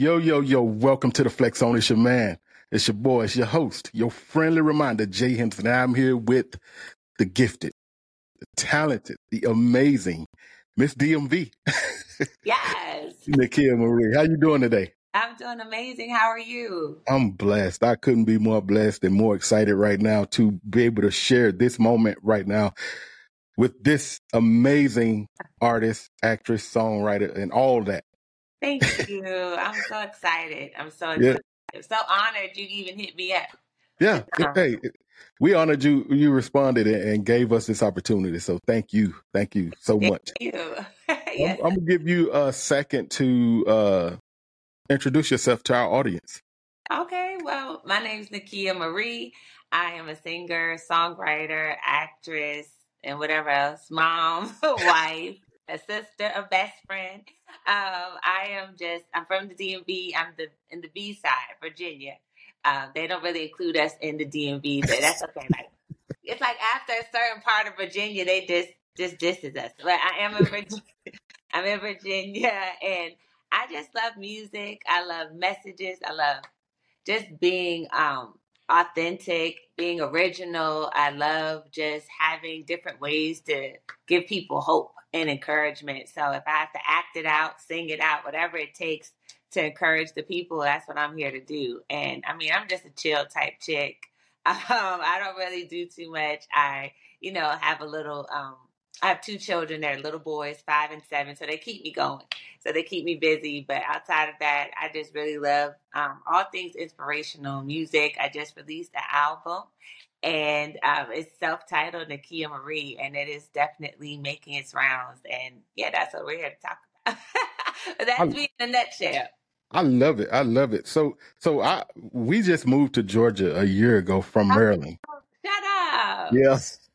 Yo, welcome to the Flex Zone. It's your man. It's your boy. It's your host. Your friendly reminder, Jay Henson. I'm here with the gifted, the talented, the amazing Miss DMV. Yes. Nikea Marie. How you doing today? I'm doing amazing. How are you? I'm blessed. I couldn't be more blessed and more excited right now to be able to share this moment right now with this amazing artist, actress, songwriter, and all that. Thank you. I'm so excited. Yeah. So honored you even hit me up. Yeah. Hey, we honored you. You responded and gave us this opportunity. So thank you. Thank you so much. Thank you. Yes. I'm going to give you a second to introduce yourself to our audience. Okay. Well, my name's Nikea Marie. I am a singer, songwriter, actress, and whatever else, mom, wife. A sister, a best friend. I'm from the DMV. I'm in the B side, Virginia. They don't really include us in the DMV, but that's okay. Like, it's like after a certain part of Virginia, they just disses us. But I am in Virginia. I'm in Virginia, and I just love music. I love messages. I love just being authentic, being original. I love just having different ways to give people hope and encouragement. So if I have to act it out, sing it out, whatever it takes to encourage the people, that's what I'm here to do. And I mean, I'm just a chill type chick. I don't really do too much. I have a little, I have two children. They're little boys, 5 and 7. So they keep me going. So they keep me busy. But outside of that, I just really love all things inspirational music. I just released an album. And it's self-titled Nikea Marie, and it is definitely making its rounds. And yeah, that's what we're here to talk about. That's me in a nutshell. I love it. I love it. So we just moved to Georgia a year ago from Maryland. Oh, shut up. Yes.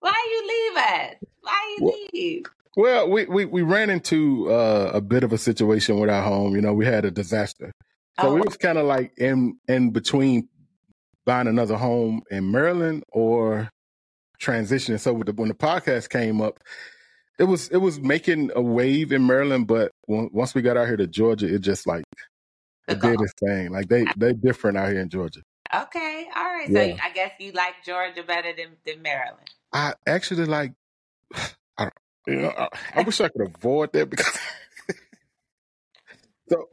Why you leave us? Why you leave? Well, we ran into a bit of a situation with our home. You know, we had a disaster. So it was kind of like in between buying another home in Maryland or transitioning. So when the podcast came up, it was making a wave in Maryland, but once we got out here to Georgia, it just like it did its thing. Like they're different out here in Georgia. Okay, all right. Yeah. So I guess you like Georgia better than Maryland. I actually like. I wish I could avoid that because. So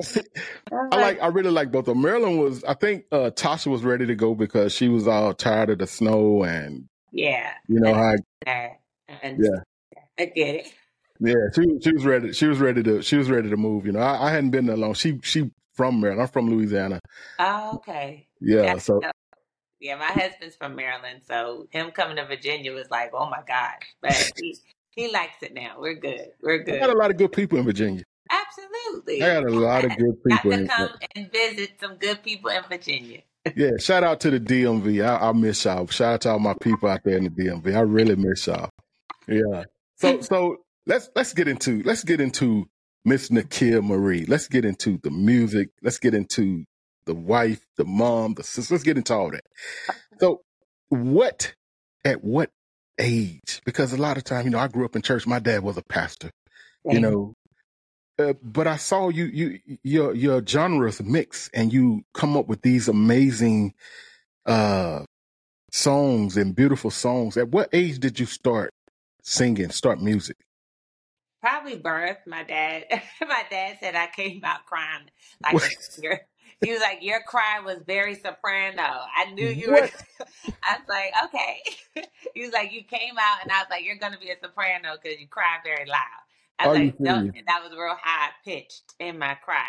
I really like both of them. Maryland was, I think Tasha was ready to go because she was all tired of the snow and yeah, you know how I get it. Yeah, she was ready. She was ready to move. You know, I hadn't been there long. She from Maryland. I'm from Louisiana. Oh, okay. Yeah. That's so dope. Yeah, my husband's from Maryland, so him coming to Virginia was like, oh my gosh. But he likes it now. We're good. We got a lot of good people in Virginia. Absolutely. I got a lot of good people. Got to come and visit some good people in Virginia. Yeah, shout out to the DMV. I miss y'all. Shout out to all my people out there in the DMV. I really miss y'all. Yeah. So let's get into Miss Nikea Marie. Let's get into the music. Let's get into the wife, the mom, the sister. Let's get into all that. So at what age? Because a lot of time, you know, I grew up in church. My dad was a pastor. Right. You know. But I saw your genres mix and you come up with these amazing songs and beautiful songs. At what age did you start singing, start music? Probably birth. My dad said I came out crying like a singer. He was like, your cry was very soprano. I knew you were. I was like, okay. He was like, you came out and I was like, you're going to be a soprano because you cry very loud. I was like, no, that was real high pitched in my cry.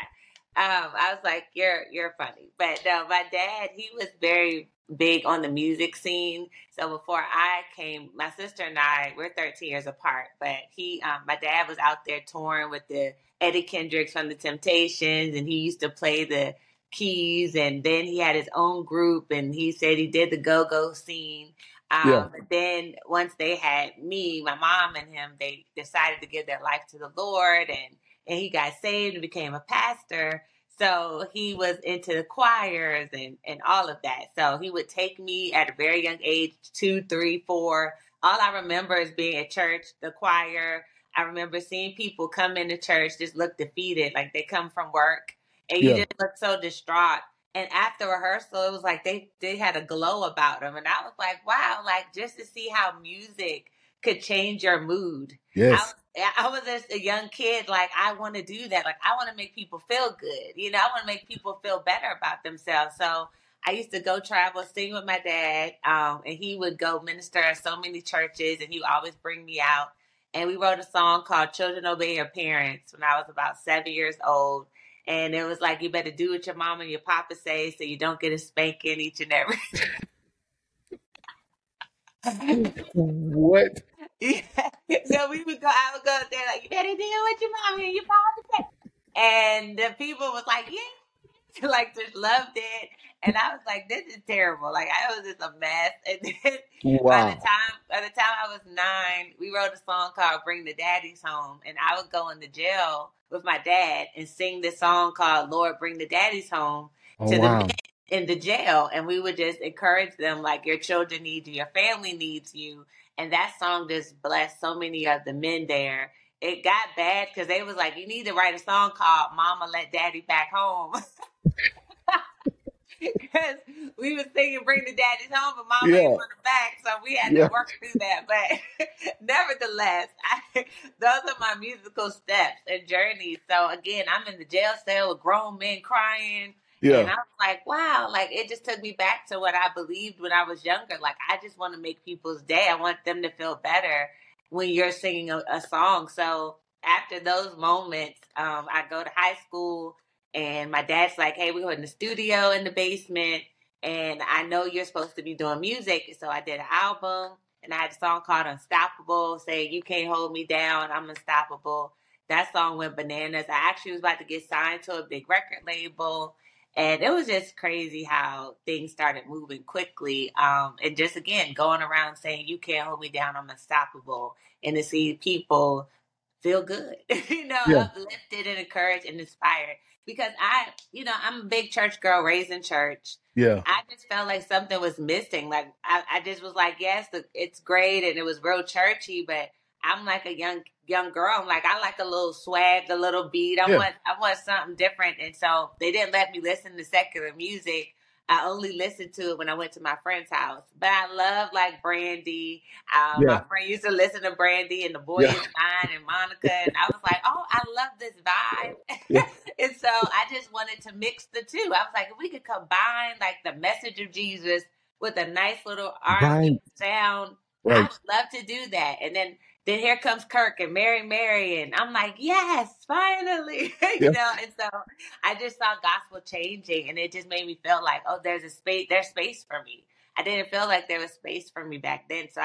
I was like, you're funny. But no, my dad, he was very big on the music scene. So before I came, my sister and I, we're 13 years apart, but he, my dad was out there touring with the Eddie Kendricks from the Temptations, and he used to play the keys, and then he had his own group, and he said he did the go-go scene. But then once they had me, my mom and him, they decided to give their life to the Lord, and he got saved and became a pastor. So he was into the choirs and all of that. So he would take me at a very young age, 2, 3, 4. All I remember is being at church, the choir, I remember seeing people come into church, just look defeated, like they come from work, and you just look so distraught. And after rehearsal, it was like they had a glow about them. And I was like, wow, like just to see how music could change your mood. Yes. I was just a young kid, like I want to do that. Like I want to make people feel good. You know, I want to make people feel better about themselves. So I used to go travel, sing with my dad, and he would go minister at so many churches, and he would always bring me out. And we wrote a song called Children Obey Your Parents when I was about 7 years old. And it was like, you better do what your mom and your papa say so you don't get a spanking each and every day. What? Yeah. So I would go out there like, you better deal with your mom and your papa say. And the people was like, yeah, like just loved it. And I was like, this is terrible. Like I was just a mess. And then by the time I was 9, we wrote a song called Bring the Daddies Home. And I would go into jail with my dad and sing this song called Lord Bring the Daddies Home the men in the jail. And we would just encourage them like your children need you, your family needs you. And that song just blessed so many of the men there. It got bad because they was like, you need to write a song called Mama Let Daddy Back Home. Because we was singing Bring the Daddies Home, but Mama ain't on the back, so we had to work through that. But nevertheless, those are my musical steps and journeys. So again, I'm in the jail cell with grown men crying. Yeah. And I was like, wow, like it just took me back to what I believed when I was younger. Like I just want to make people's day. I want them to feel better when you're singing a song. So after those moments, I go to high school. And my dad's like, hey, we're in the studio in the basement. And I know you're supposed to be doing music. So I did an album. And I had a song called Unstoppable, saying, you can't hold me down. I'm unstoppable. That song went bananas. I actually was about to get signed to a big record label. And it was just crazy how things started moving quickly. And just, again, going around saying, you can't hold me down. I'm unstoppable. And to see people feel good, you know, uplifted and encouraged and inspired. Because I'm a big church girl raised in church. Yeah. I just felt like something was missing. Like, I just was like, yes, it's great. And it was real churchy, but I'm like a young girl. I'm like, I like a little swag, a little beat. I want something different. And so they didn't let me listen to secular music. I only listened to it when I went to my friend's house. But I love like Brandy. My friend used to listen to Brandy and The Boy Is Mine and Monica. And I was like, oh, I love this vibe. Yeah. And so I just wanted to mix the two. I was like, if we could combine like the message of Jesus with a nice little R&B sound, right. I would love to do that. And then here comes Kirk and Mary Mary. And I'm like, yes, finally. You know, and so I just saw gospel changing, and it just made me feel like, oh, there's space for me. I didn't feel like there was space for me back then. So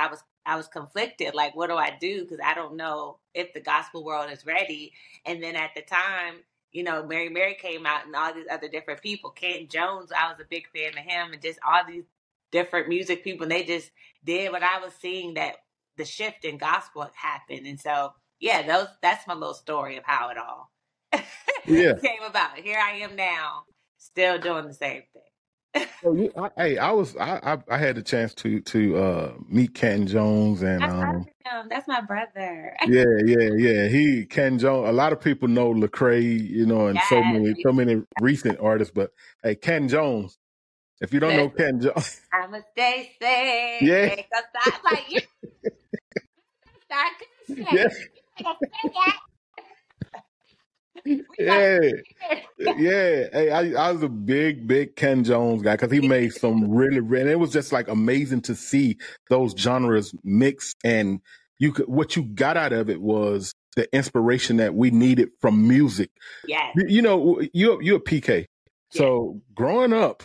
I was conflicted. Like, what do I do? Because I don't know if the gospel world is ready. And then at the time, you know, Mary Mary came out and all these other different people. Kent Jones, I was a big fan of him, and just all these different music people. And they just did what I was seeing, that the shift in gospel happened. And so, that's my little story of how it all came about. Here I am now, still doing the same thing. I had the chance to meet Ken Jones, and that's my brother. Yeah. Ken Jones. A lot of people know Lecrae, you know, and so many recent artists, but hey, Ken Jones. If you don't know Ken Jones, I'm a stay safe. Yeah. I'm like, you. Hey, I was a big Ken Jones guy, because he made some really, and it was just like amazing to see those genres mix, and what you got out of it was the inspiration that we needed from music. Yeah, you know, you're a PK, so growing up,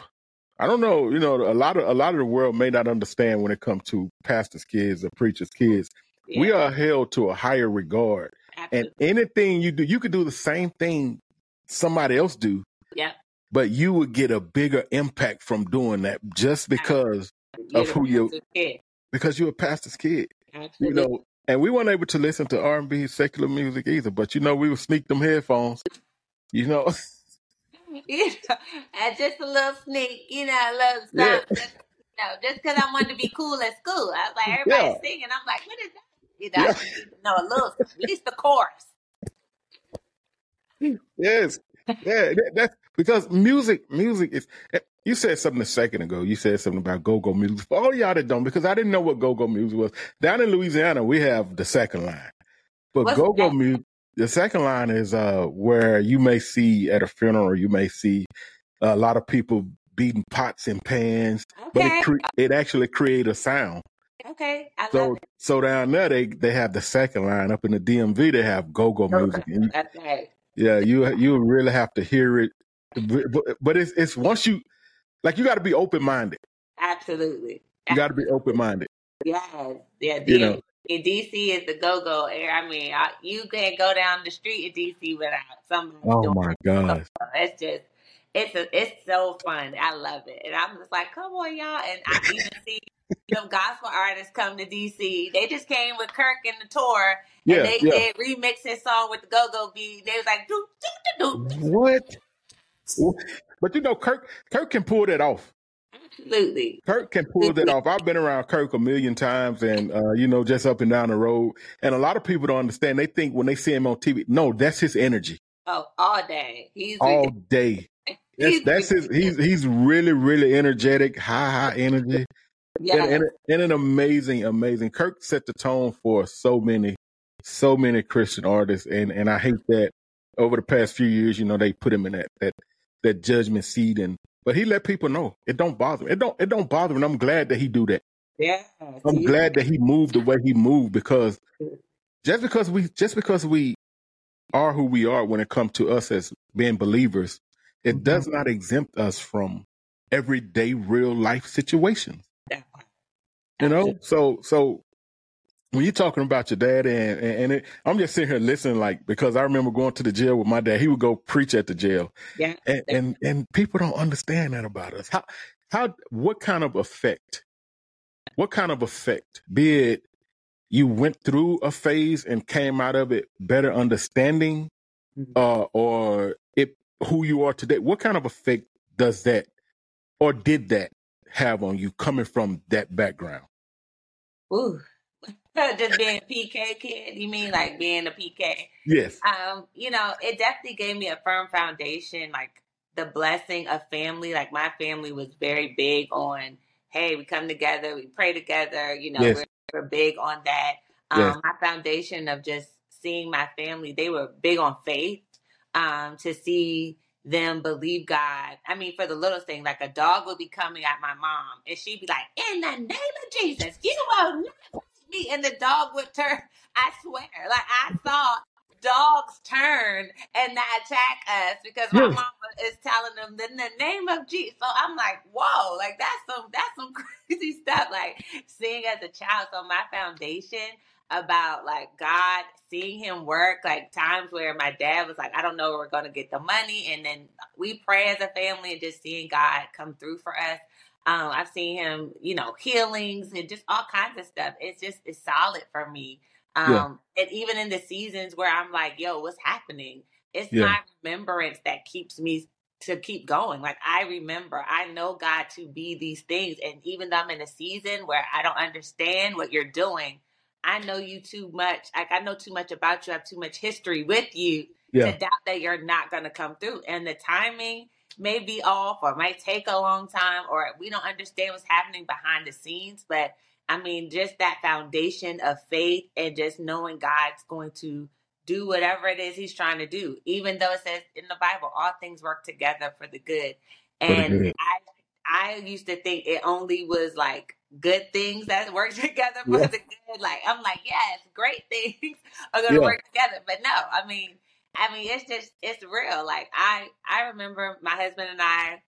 I don't know, you know, a lot of the world may not understand when it comes to pastors' kids or preachers' kids. Yeah. We are held to a higher regard. Absolutely. And anything you do, you could do the same thing somebody else do. Yeah. But you would get a bigger impact from doing that just because because you're a pastor's kid. Absolutely. You know, and we weren't able to listen to R&B secular music either, but you know, we would sneak them headphones, you know. You know, just a little sneak, you know, a little stuff. Yeah. Just because I wanted to be cool at school. I was like, everybody's singing. I'm like, what is that? You know, yeah. No, a little, at least the chorus. Yes. Yeah, that's because music is. You said something a second ago. You said something about go-go music. For all y'all that don't, because I didn't know what go-go music was. Down in Louisiana, we have the second line. But what's go-go that? Music, the second line is where you may see at a funeral, you may see a lot of people beating pots and pans, okay. But it actually creates a sound. Okay, I love it. So down there, they have the second line. Up in the DMV, they have go-go music. That's right. Yeah, you really have to hear it, but it's once you like you got to be open minded. Absolutely, you got to be open minded. Yes, yeah. You know, in DC is the go-go air. I mean, you can't go down the street in DC without somebody. Oh my gosh, it's just it's so fun. I love it, and I'm just like, come on, y'all. And I even see some gospel artists come to DC. They just came with Kirk in the tour. And yeah, they did remix his song with the go-go beat. They was like, doo, doo, doo, doo. What? But you know, Kirk can pull that off. Absolutely. Kirk can pull that off. I've been around Kirk a million times and, you know, just up and down the road. And a lot of people don't understand. They think when they see him on TV, no, that's his energy. Oh, all day. All day. He's really, really energetic, high energy. Yeah. And an amazing. Kirk set the tone for so many Christian artists, and I hate that over the past few years, you know, they put him in that judgment seat, but he let people know it don't bother him. It don't bother him. I'm glad that he do that. Yeah, I'm glad that he moved the way he moved, because just because we are who we are when it comes to us as being believers, it mm-hmm. does not exempt us from everyday real life situations. Yeah. You know, so. When you're talking about your dad and I'm just sitting here listening, like, because I remember going to the jail with my dad. He would go preach at the jail. Yeah. And people don't understand that about us. What kind of effect, be it you went through a phase and came out of it better understanding, mm-hmm. Or who you are today, what kind of effect does that or did that have on you coming from that background? Ooh. Just being a PK kid, you mean like being a PK? Yes. You know, it definitely gave me a firm foundation, like the blessing of family. Like my family was very big on, hey, we come together, we pray together. You know, yes. we're big on that. Yes. My foundation of just seeing my family, they were big on faith. To see them believe God. I mean, for the little thing, like a dog would be coming at my mom, and she'd be like, "In the name of Jesus, you will not." Me and the dog would turn. I swear, like I saw dogs turn and not attack us because my mama is telling them in the name of Jesus. So I'm like, whoa, like that's some crazy stuff. Like seeing as a child, so my foundation about like God, seeing Him work, like times where my dad was like, I don't know where we're gonna get the money, and then we pray as a family and just seeing God come through for us. I've seen Him, you know, healings and just all kinds of stuff. It's solid for me. And even in the seasons where I'm like, yo, what's happening? It's my remembrance that keeps me to keep going. Like I remember, I know God to be these things. And even though I'm in a season where I don't understand what you're doing, I know you too much. Like I know too much about you. I have too much history with you to doubt that you're not going to come through. And the timing may be off, or it might take a long time, or we don't understand what's happening behind the scenes. But I mean, just that foundation of faith and just knowing God's going to do whatever it is He's trying to do, even though it says in the Bible, all things work together for the good. And I used to think it only was like good things that work together for the good. Like, I'm like, yes, great things are going to work together. But no, I mean, it's just, it's real. Like I remember my husband and I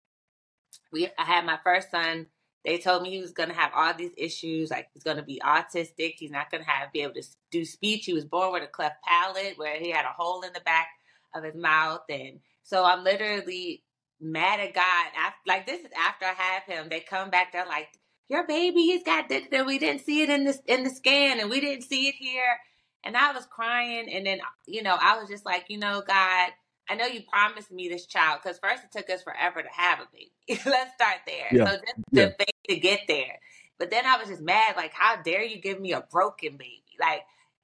had my first son. They told me he was going to have all these issues. Like he's going to be autistic. He's not going to be able to do speech. He was born with a cleft palate where he had a hole in the back of his mouth. And so I'm literally mad at God. Like this is after I have him. They come back. They're like, your baby, he's got this. We didn't see it in the scan, and we didn't see it here. And I was crying, and then, you know, I was just like, you know, God, I know you promised me this child, because first it took us forever to have a baby. Let's start there. Yeah. So just the faith to get there. But then I was just mad, like, how dare you give me a broken baby? Like,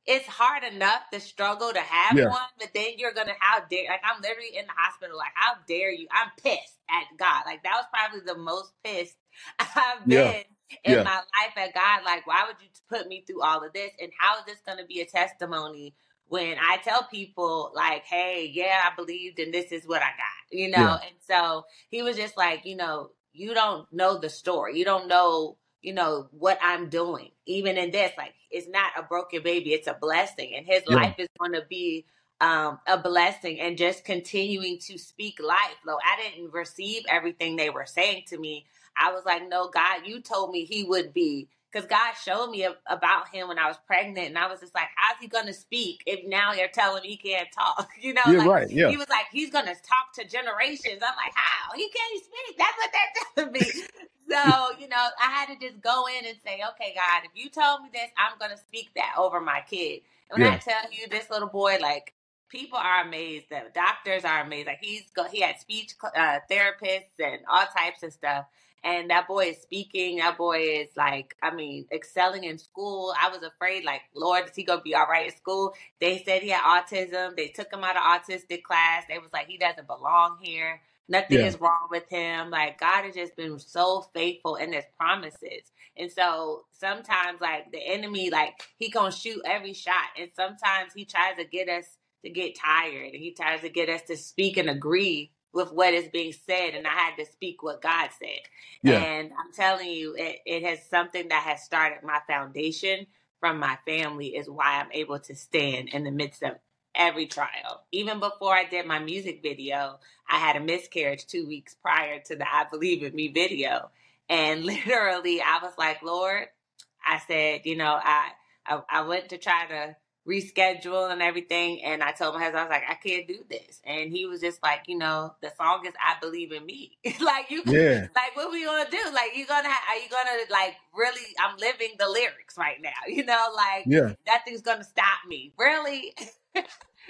it's hard enough to struggle to have one, but then you're going to, how dare, like, I'm literally in the hospital, like, how dare you? I'm pissed at God. Like, that was probably the most pissed I've been in my life at God. Like, why would you put me through all of this? And how is this going to be a testimony when I tell people, like, hey, yeah, I believed and this is what I got, you know? Yeah. And so he was just like, you know, you don't know the story. You don't know, you know, what I'm doing, even in this, like, it's not a broken baby, it's a blessing. And his life is going to be a blessing, and just continuing to speak life. Though I didn't receive everything they were saying to me. I was like, no, God, you told me he would be, because God showed me about him when I was pregnant. And I was just like, how's he going to speak if now you're telling me he can't talk? You know, like, he was like, he's going to talk to generations. I'm like, how? He can't speak. That's what they're telling me. So, you know, I had to just go in and say, okay, God, if you told me this, I'm going to speak that over my kid. And when I tell you this little boy, like, people are amazed. The doctors are amazed. Like, he had speech therapists and all types of stuff. And that boy is speaking. That boy is, like, I mean, excelling in school. I was afraid, like, Lord, is he going to be all right at school? They said he had autism. They took him out of autistic class. They was like, he doesn't belong here. Nothing is wrong with him. Like, God has just been so faithful in his promises. And so sometimes, like, the enemy, like, he going to shoot every shot. And sometimes he tries to get us to get tired. And he tries to get us to speak and agree with what is being said, and I had to speak what God said. Yeah. And I'm telling you, it has something that has started my foundation from my family is why I'm able to stand in the midst of every trial. Even before I did my music video, I had a miscarriage 2 weeks prior to the I Believe in Me video. And literally I was like, Lord, I said, you know, I went to try to reschedule and everything. And I told my husband, I was like, I can't do this. And he was just like, you know, the song is I Believe in Me. Like, you, like, what we gonna do? Like, are you gonna like, really, I'm living the lyrics right now. You know, like, nothing's gonna stop me. Really?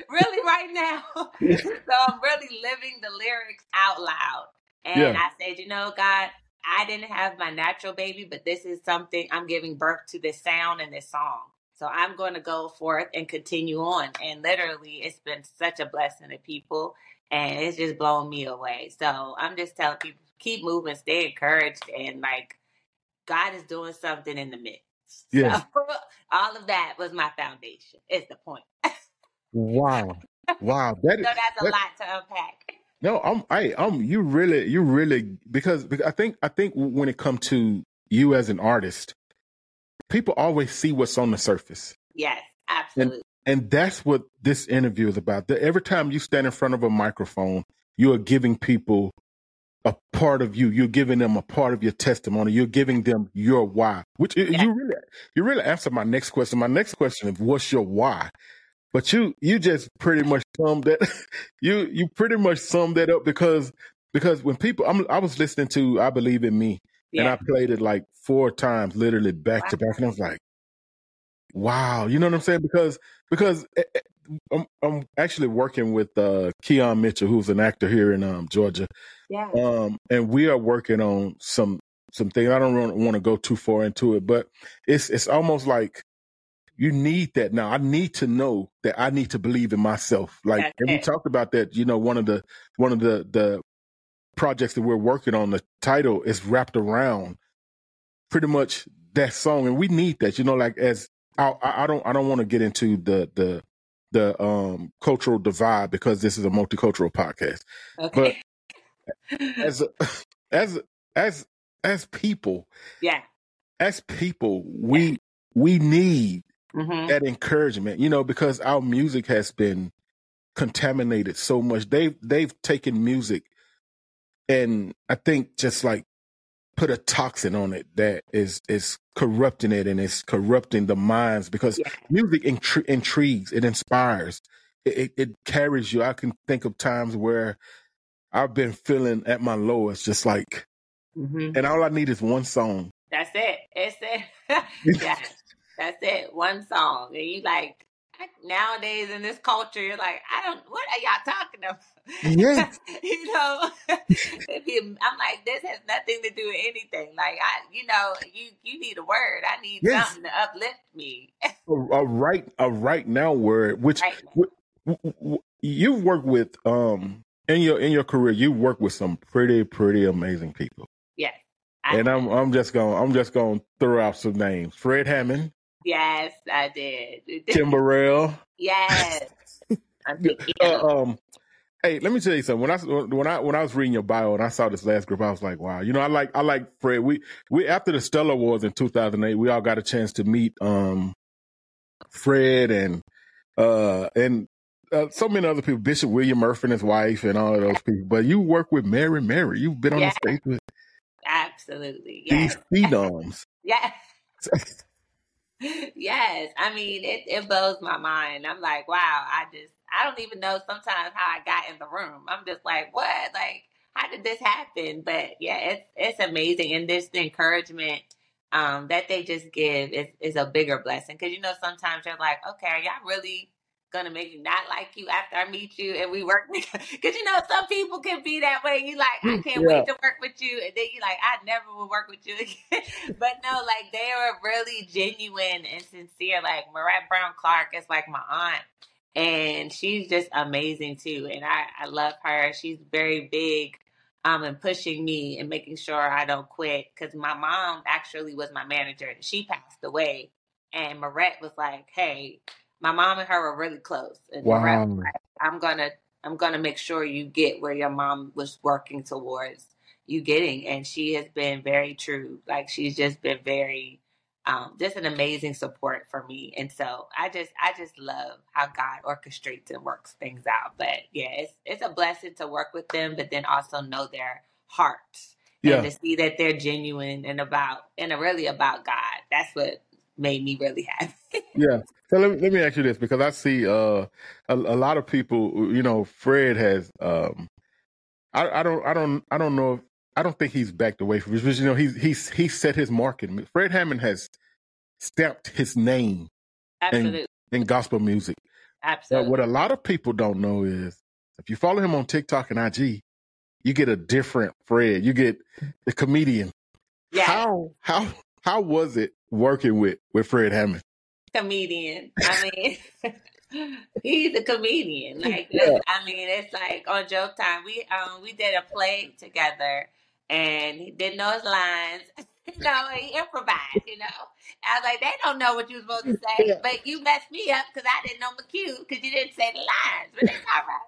Really right now? So I'm really living the lyrics out loud. And I said, you know, God, I didn't have my natural baby, but this is something, I'm giving birth to this sound and this song. So I'm going to go forth and continue on. And literally, it's been such a blessing to people. And it's just blown me away. So I'm just telling people, keep moving, stay encouraged. And, like, God is doing something in the midst. Yeah. So, all of that was my foundation. It's the point. Wow. That's a lot to unpack. No, you really, because I think when it comes to you as an artist, people always see what's on the surface. Yes, absolutely. And that's what this interview is about. Every time you stand in front of a microphone, you are giving people a part of you. You're giving them a part of your testimony. You're giving them your why, which you really answered my next question. My next question is, what's your why? But you just pretty much summed that. you pretty much summed that up because when people, I was listening to I Believe in Me. Yeah. And I played it like 4 times, literally back to back. And I was like, wow. You know what I'm saying? Because I'm actually working with Keon Mitchell, who's an actor here in Georgia. Yeah. And we are working on some things. I don't want to go too far into it, but it's almost like you need that now. I need to know that I need to believe in myself. Like, and we talked about that, you know, one of the projects that we're working on, the title is wrapped around pretty much that song, and we need that, you know, like, as I don't want to get into the cultural divide, because this is a multicultural podcast, but as people, we need that encouragement, you know, because our music has been contaminated so much. They've taken music and I think just like put a toxin on it that is corrupting it, and it's corrupting the minds, because music intrigues, it inspires, it carries you. I can think of times where I've been feeling at my lowest, just like, and all I need is one song. That's it. That's it. One song. And you like, nowadays in this culture, you're like, I don't, what are y'all talking about? Yeah. You know, I'm like, this has nothing to do with anything. Like, you need a word. I need something to uplift me. a right now word, which you've worked with, in your career, you work with some pretty amazing people. Yes. I'm just going to throw out some names. Fred Hammond. Yes, I did. Kim Burrell. Yes. Hey, let me tell you something. When I was reading your bio and I saw this last group, I was like, wow. You know, I like Fred. We after the Stellar Awards in 2008, we all got a chance to meet Fred and so many other people, Bishop William Murphy and his wife and all of those people. But you work with Mary Mary. You've been on the stage with absolutely these phenoms. Yes. Yes, I mean, it blows my mind. I'm like, wow, I don't even know sometimes how I got in the room. I'm just like, what? Like, how did this happen? But yeah, it's amazing. And this encouragement that they just give is a bigger blessing. Because, you know, sometimes you're like, okay, are y'all really going to make me not like you after I meet you and we work together? Because, you know, some people can be that way. You like, I can't wait to work with you. And then you like, I never will work with you again. But no, like, they were really genuine and sincere. Like, Maurette Brown-Clark is like my aunt. And she's just amazing, too. And I love her. She's very big and pushing me and making sure I don't quit. Because my mom actually was my manager. And she passed away. And Maurette was like, hey, my mom and her were really close. And wow. I'm gonna make sure you get where your mom was working towards you getting. And she has been very true. Like, she's just been very, just an amazing support for me. And so I just love how God orchestrates and works things out. But yeah, it's a blessing to work with them, but then also know their hearts and to see that they're genuine and really about God. That's what made me really happy. Yeah. So let me ask you this, because I see a lot of people, you know, Fred has I don't think he's backed away from it, because, you know, he set his mark. Fred Hammond has stamped his name in gospel music. Absolutely. But what a lot of people don't know is if you follow him on TikTok and IG, you get a different Fred. You get the comedian. Yeah. How was it working with Fred Hammond? Comedian. I mean, he's a comedian. Like, I mean, it's like on joke time. We did a play together, and he didn't know his lines. You know, he improvised. You know, I was like, they don't know what you were supposed to say, but you messed me up because I didn't know my cue because you didn't say the lines. But it's all right.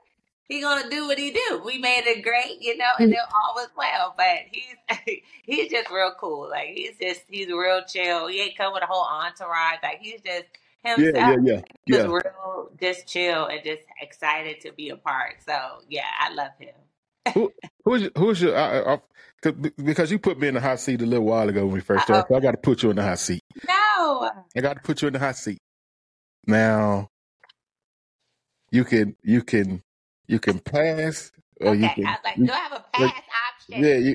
He gonna do what he do. We made it great, you know, and it all was well. But he's just real cool. Like, he's real chill. He ain't come with a whole entourage. Like, he's just himself. Just real, just chill, and just excited to be a part. So yeah, I love him. Who's your? Because you put me in the hot seat a little while ago when we first started. So I got to put you in the hot seat. No, I got to put you in the hot seat. Now, you can. You can pass, or you can. I was like, do I have a pass option? Yeah.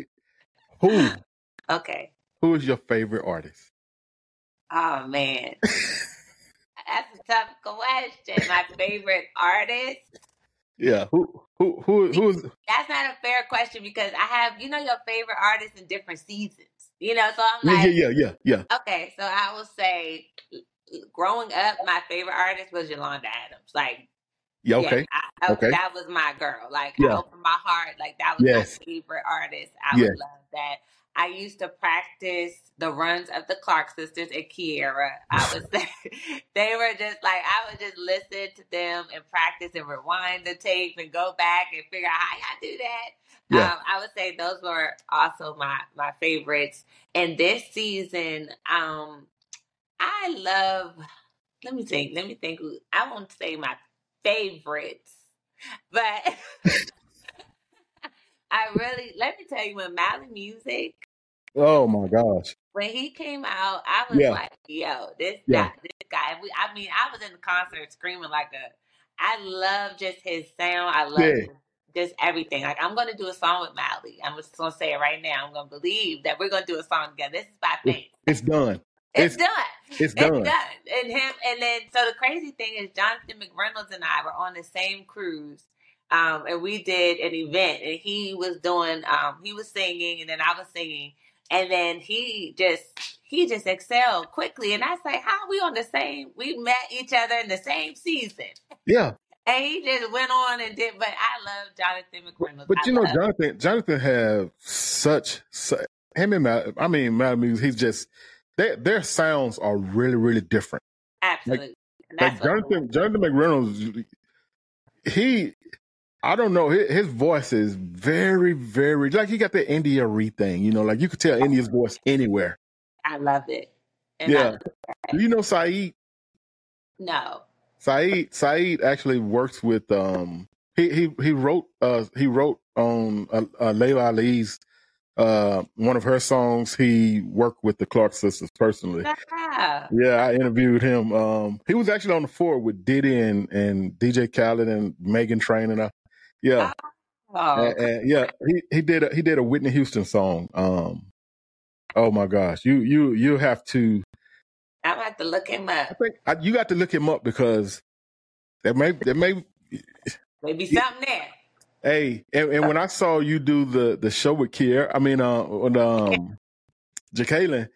Who? Okay. Who is your favorite artist? Oh man, that's a tough question. My favorite artist. Yeah. Who is? That's not a fair question because I have, you know, your favorite artists in different seasons. You know, so I'm like, yeah. Okay, so I will say, growing up, my favorite artist was Yolanda Adams. Like. Yeah, okay. Okay. That was my girl. Like, I opened my heart. Like, that was my favorite artist. I would love that. I used to practice the runs of the Clark Sisters and Kiera. I would say they were just like, I would just listen to them and practice and rewind the tape and go back and figure out how y'all do that. Yeah. I would say those were also my favorites. And this season, I love, let me think. I won't say my favorites, but let me tell you, when Mally Music, oh my gosh, when he came out, I was like, yo, this guy, I mean, I was in the concert screaming I love just his sound. I love just everything. Like, I'm going to do a song with Mally. I'm just going to say it right now. I'm going to believe that we're going to do a song together. This is my thing. It's done. It's done. And him, and then so the crazy thing is, Jonathan McReynolds and I were on the same cruise, and we did an event, and he was doing, he was singing, and then I was singing, and then he just excelled quickly, and I say, how are we on the same? We met each other in the same season. Yeah. And he just went on and did, but I love Jonathan McReynolds. But Jonathan have such him and Matt Muse, he's just, their sounds are really, really different. Absolutely. Like Jonathan McReynolds, I don't know, his voice is very, very, like he got that India-y thing, you know, like you could tell India's voice anywhere. I love it. And yeah. Do you know Saeed? No. Saeed actually works with he wrote on Layla Ali's one of her songs. He worked with the Clark Sisters personally. Yeah, I interviewed him. He was actually on the floor with Diddy and DJ Khaled and Meghan Trainor. Yeah. Oh. And yeah, he did a Whitney Houston song. Oh my gosh. You have to, I'm gonna have to look him up. I think you got to look him up, because there may be something there. Hey, and when I saw you do the show with Kier, I mean, Jekalyn,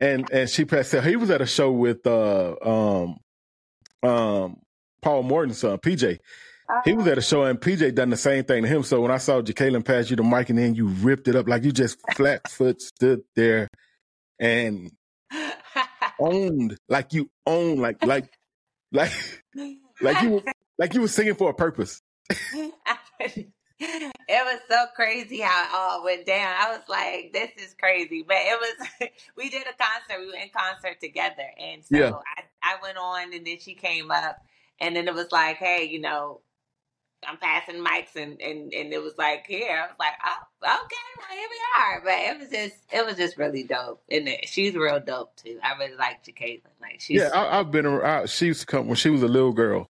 and she passed out. He was at a show with Paul Morton's son, PJ. He was at a show, and PJ done the same thing to him. So when I saw Jekalyn pass you the mic, and then you ripped it up, like you just flat foot stood there and owned, like you were singing for a purpose. It was so crazy how it all went down. I was like, this is crazy. But it was, we did a concert. We were in concert together. And so yeah. I went on, and then she came up, and then it was like, hey, you know, I'm passing mics, and it was like, here. I was like, oh, okay, well, here we are. But it was just really dope. And she's real dope too. I really like Jekalyn. Like she's, yeah, I've been around. She used to come when she was a little girl.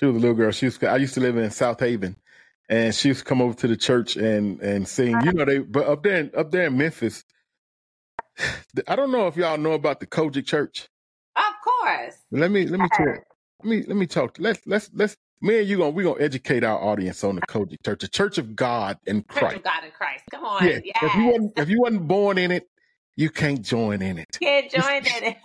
I used to live in South Haven, and she used to come over to the church and sing. You know, but up there in Memphis, I don't know if y'all know about the Kojic Church. Of course. Let me check. Let me talk. Let's. Me and you we're gonna educate our audience on the Kojic Church, the Church of God in Christ. Church of God in Christ. Come on, yeah. Yes. If you wasn't born in it, you can't join in it.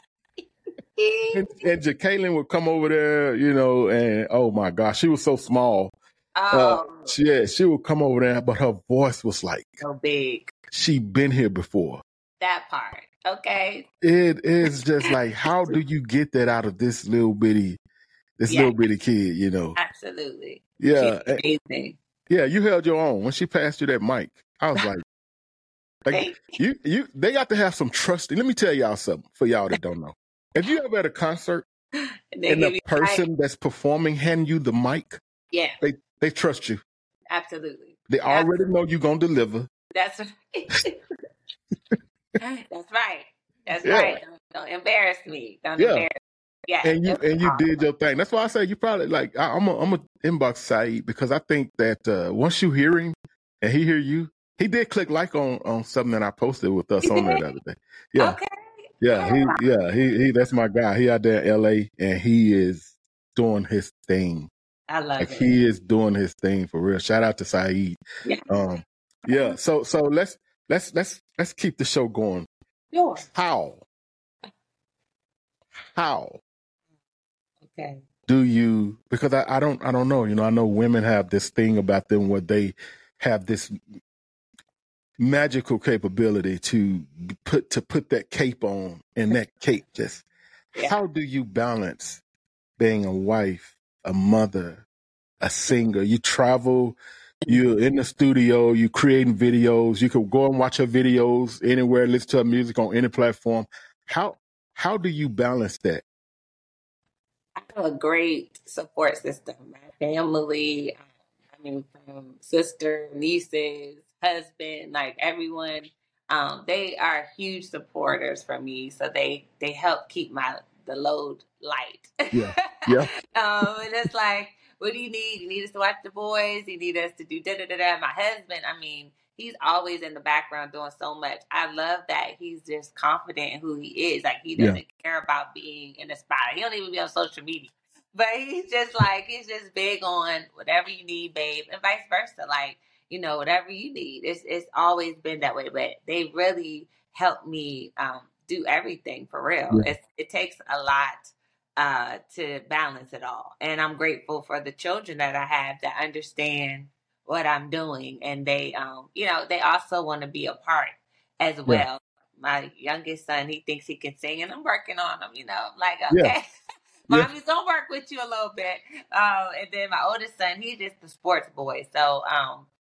And Jekalyn would come over there, you know, and oh my gosh, she was so small. Oh, she would come over there, but her voice was like so big. She been here before. That part, okay. It is just like, how do you get that out of this little bitty? Little bitty kid, you know. Absolutely. Yeah. She's amazing. Yeah, you held your own. When she passed you that mic, I was like, they got to have some trust. Let me tell y'all something for y'all that don't know. If you ever at a concert and the person that's performing hand you the mic, yeah, they trust you. Absolutely. They already know you're going to deliver. That's right. That's right. That's right. Don't embarrass me. Don't embarrass me. Yeah, and you did your thing. That's why I say you probably like I'm a inbox Saeed, because I think that once you hear him and he hear you, he did click like on something that I posted with us on that other day. Yeah, okay. He that's my guy. He out there in LA, and he is doing his thing. I love it. He is doing his thing for real. Shout out to Saeed. Yeah. Yeah. So let's keep the show going. Sure. How? Okay. Do you, because I don't know, you know, I know women have this thing about them where they have this magical capability to put that cape on, and that cape just, how do you balance being a wife, a mother, a singer? You travel, you're in the studio, you creating videos, you could go and watch her videos anywhere, listen to her music on any platform. How do you balance that? I have a great support system. My family, I mean, from sister, nieces, husband, like everyone, they are huge supporters for me. So they help keep the load light. Yeah, yeah. And it's like, what do you need? You need us to watch The Boys. You need us to do da-da-da-da. My husband, I mean, he's always in the background doing so much. I love that he's just confident in who he is. Like, he doesn't care about being in the spotlight. He don't even be on social media. But he's just like, he's just big on whatever you need, babe, and vice versa. Like, you know, whatever you need. It's always been that way. But they really helped me do everything for real. Yeah. It takes a lot to balance it all. And I'm grateful for the children that I have that understand what I'm doing. And they, you know, they also want to be a part as well. Yeah. My youngest son, he thinks he can sing, and I'm working on him, you know, like, okay. Yeah. Mommy's gonna work with you a little bit. And then my oldest son, he's just the sports boy. So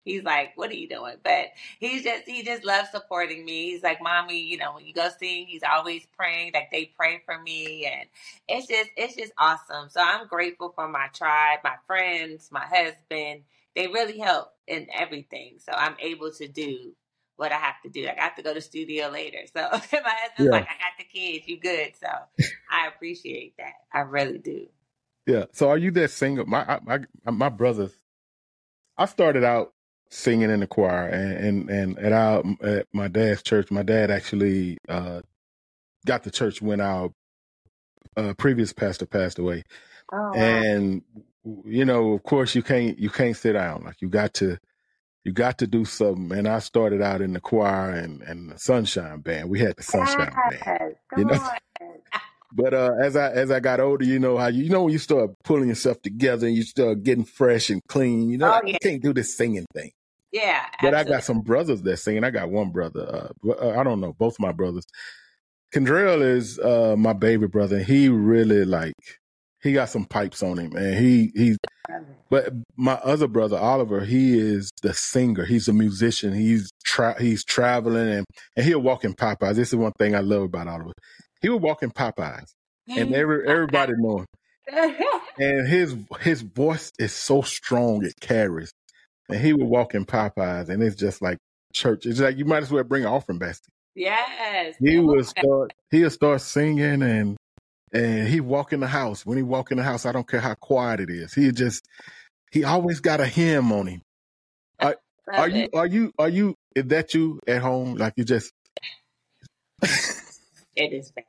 he's like, what are you doing? But he just loves supporting me. He's like, Mommy, you know, when you go sing, he's always praying. Like, they pray for me, and it's just awesome. So I'm grateful for my tribe, my friends, my husband. They really help in everything. So I'm able to do what I have to do. Like, I have to go to the studio later. So my husband's like, I got the kids, you good. So I appreciate that. I really do. Yeah. So are you that singer? My brothers, I started out singing in the choir, and at my dad's church. My dad actually got the church when our previous pastor passed away. Oh, wow. And you know, of course, you can't sit down. Like, you got to do something. And I started out in the choir and the Sunshine Band. We had the Sunshine Band, you know. But as I got older, you know how you know when you start pulling yourself together and you start getting fresh and clean. You know, you can't do this singing thing. Yeah, but absolutely. I got some brothers that sing. I got one brother. I don't know. Both my brothers. Kendrell is my baby brother. He really he got some pipes on him, and he's. But my other brother Oliver, he is the singer. He's a musician. He's traveling, and he'll walk in Popeyes. This is one thing I love about Oliver. He would walk in Popeyes, and everybody knew him. And his voice is so strong, it carries. And he would walk in Popeyes, and it's just like church. It's like you might as well bring an offering basket. Yes. He'll start singing, and he walk in the house. When he walk in the house, I don't care how quiet it is. He always got a hymn on him. Are you is that you at home? Like, you just It is bad.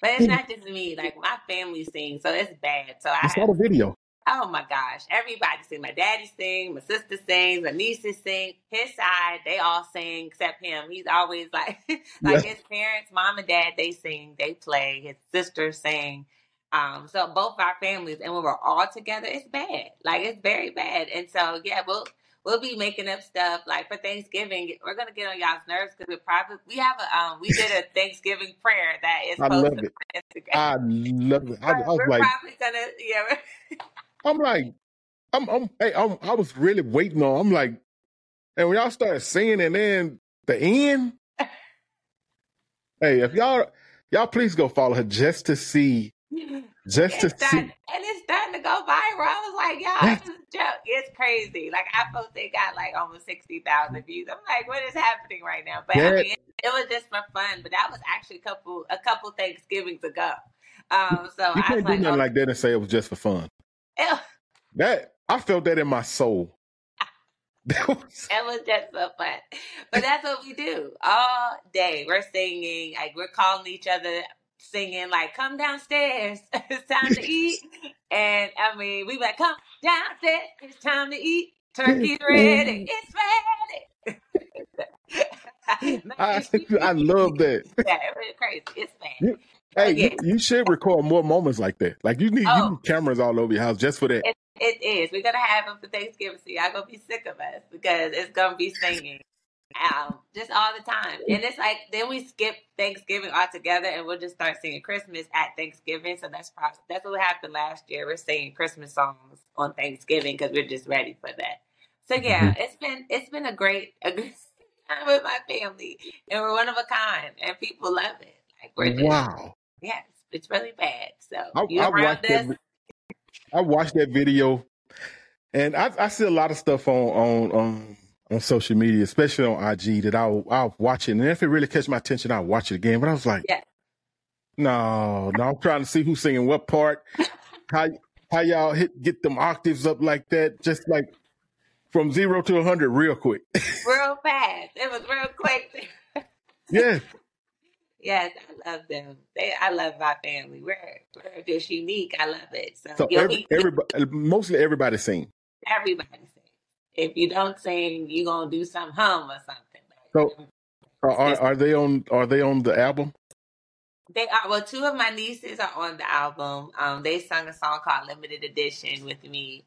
But it's not just me. Like, my family sings, so it's bad. So I saw the video. Oh, my gosh. Everybody sings. My daddy sings. My sister sings. My nieces sing. His side, they all sing except him. He's always his parents, mom and dad, they sing. They play. His sisters sing. So both our families, and when we're all together, it's bad. Like, it's very bad. And so, yeah, We'll be making up stuff like for Thanksgiving. We're gonna get on y'all's nerves because we did a Thanksgiving prayer that is posted on Instagram. I love it. I was really waiting on. I'm like, and when y'all started singing, and then the end. Hey, if y'all please go follow her just to see. And it's starting to go viral. I was like, y'all, this is a joke. It's crazy. Like, I posted, got like almost 60,000 views. I'm like, what is happening right now? But I mean, it was just for fun. But that was actually a couple Thanksgivings ago. So you can't do nothing like that and say it was just for fun. That I felt that in my soul. It was just so fun. But that's what we do all day. We're singing. Like, we're calling each other. Singing like, come downstairs, it's time to eat. And I mean, we like, come downstairs, it's time to eat. Turkey's ready, it's ready. I love that. Yeah, it was crazy. It's bad. You should record more moments like that. Like, you need cameras all over your house just for that. It is. We're gonna have them for Thanksgiving. So y'all gonna be sick of us because it's gonna be singing. Just all the time. And it's like, then we skip Thanksgiving altogether and we'll just start singing Christmas at Thanksgiving. So that's what happened last year. We're singing Christmas songs on Thanksgiving because we're just ready for that. So yeah, it's been a great time with my family, and we're one of a kind, and people love it. Like, we're just, wow. Yes, it's really bad. So I watched that video, and I see a lot of stuff on social media, especially on IG, that I'll watch it. And if it really catches my attention, I'll watch it again. But I was like, no, I'm trying to see who's singing what part, how y'all get them octaves up like that. Just like, from 0 to 100 real quick. Real fast. It was real quick. Yes. Yes, I love them. I love my family. We're just unique. I love it. So everybody, mostly everybody sings. Everybody sings. If you don't sing, you're gonna do some hum or something. So are they on the album? They are. Well, two of my nieces are on the album. They sung a song called Limited Edition with me.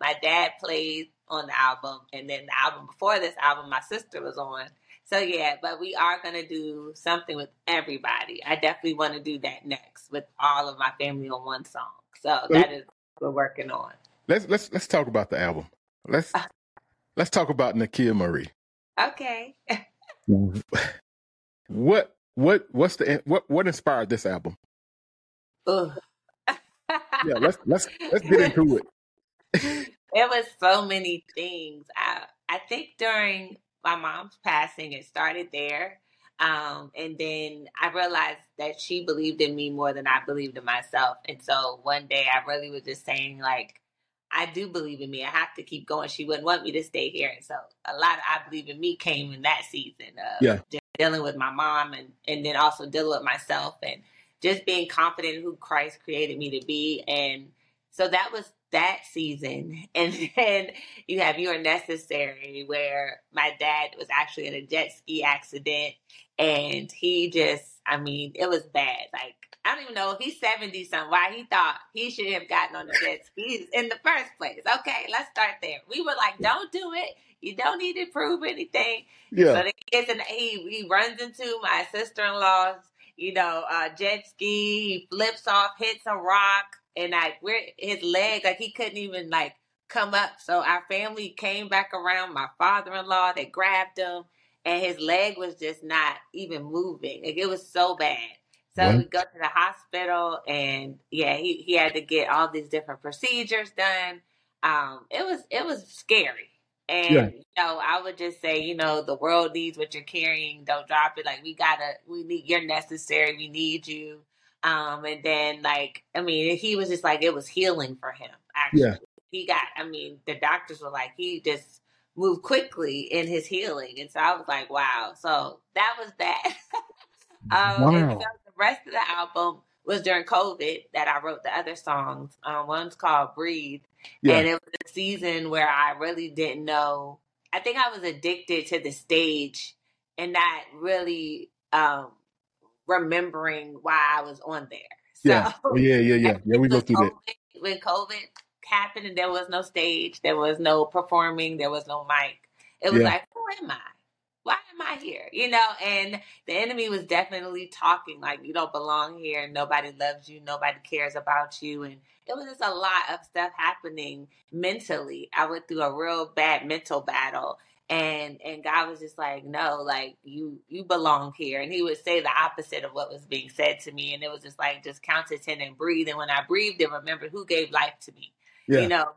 My dad played on the album, and then the album before this album, my sister was on. So, yeah, but we are going to do something with everybody. I definitely want to do that next with all of my family on one song. So that is what we're working on. Let's talk about the album. Let's talk about Nikea Marie. Okay. What inspired this album? Yeah, let's get into it. There was so many things. I think during my mom's passing, it started there, and then I realized that she believed in me more than I believed in myself. And so one day, I really was just saying, like, I do believe in me. I have to keep going. She wouldn't want me to stay here, and so a lot of I believe in me came in that season of just dealing with my mom and then also dealing with myself and just being confident in who Christ created me to be. And so that was that season. And then you have You're Necessary, where my dad was actually in a jet ski accident. And he just, I mean, it was bad. Like, I don't even know if he's 70 something, why he thought he should have gotten on the jet skis in the first place. Okay, let's start there. We were like, don't do it. You don't need to prove anything. Yeah. So he runs into my sister-in-law's, jet ski. He flips off, hits a rock, and his leg, he couldn't even come up. So our family came back around. My father-in-law, they grabbed him, and his leg was just not even moving. It was so bad. So we go to the hospital, and he had to get all these different procedures done. It was scary. And, I would just say, the world needs what you're carrying. Don't drop it. Like, You're Necessary. We need you. And then, he was just it was healing for him. Actually, he got, the doctors were he just moved quickly in his healing. And so I was like, wow. So that was that. And so the rest of the album was during COVID that I wrote the other songs. One's called Breathe. Yeah. And it was a season where I really didn't know. I think I was addicted to the stage and not really remembering why I was on there. So, yeah, we go through that. When COVID happened and there was no stage, there was no performing, there was no mic. It was who am I? Why am I here? And the enemy was definitely talking, you don't belong here. Nobody loves you. Nobody cares about you. And it was just a lot of stuff happening mentally. I went through a real bad mental battle. And God was just no, you belong here. And he would say the opposite of what was being said to me. And it was just just count to 10 and breathe. And when I breathed and remembered who gave life to me,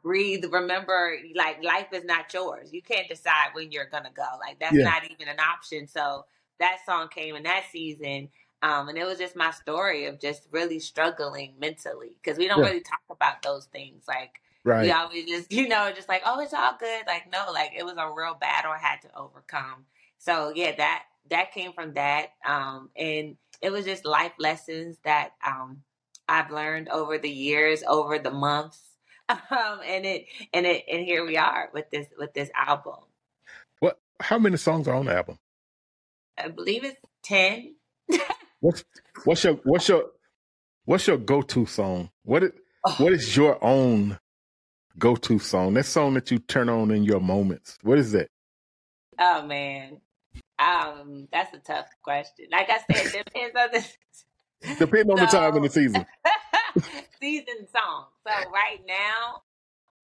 breathe, remember, life is not yours. You can't decide when you're going to go. That's not even an option. So that song came in that season. And it was just my story of just really struggling mentally, because we don't really talk about those things. Right. We always just, oh, it's all good. No, it was a real battle I had to overcome. So yeah, that came from that. And it was just life lessons that I've learned over the years, over the months. And here we are with this album. What? How many songs are on the album? I believe it's 10. What's your go-to song? What is your own go-to song? That song that you turn on in your moments. What is that? Oh man, that's a tough question. Like I said, it depends on the time in the season. Season song. So right now,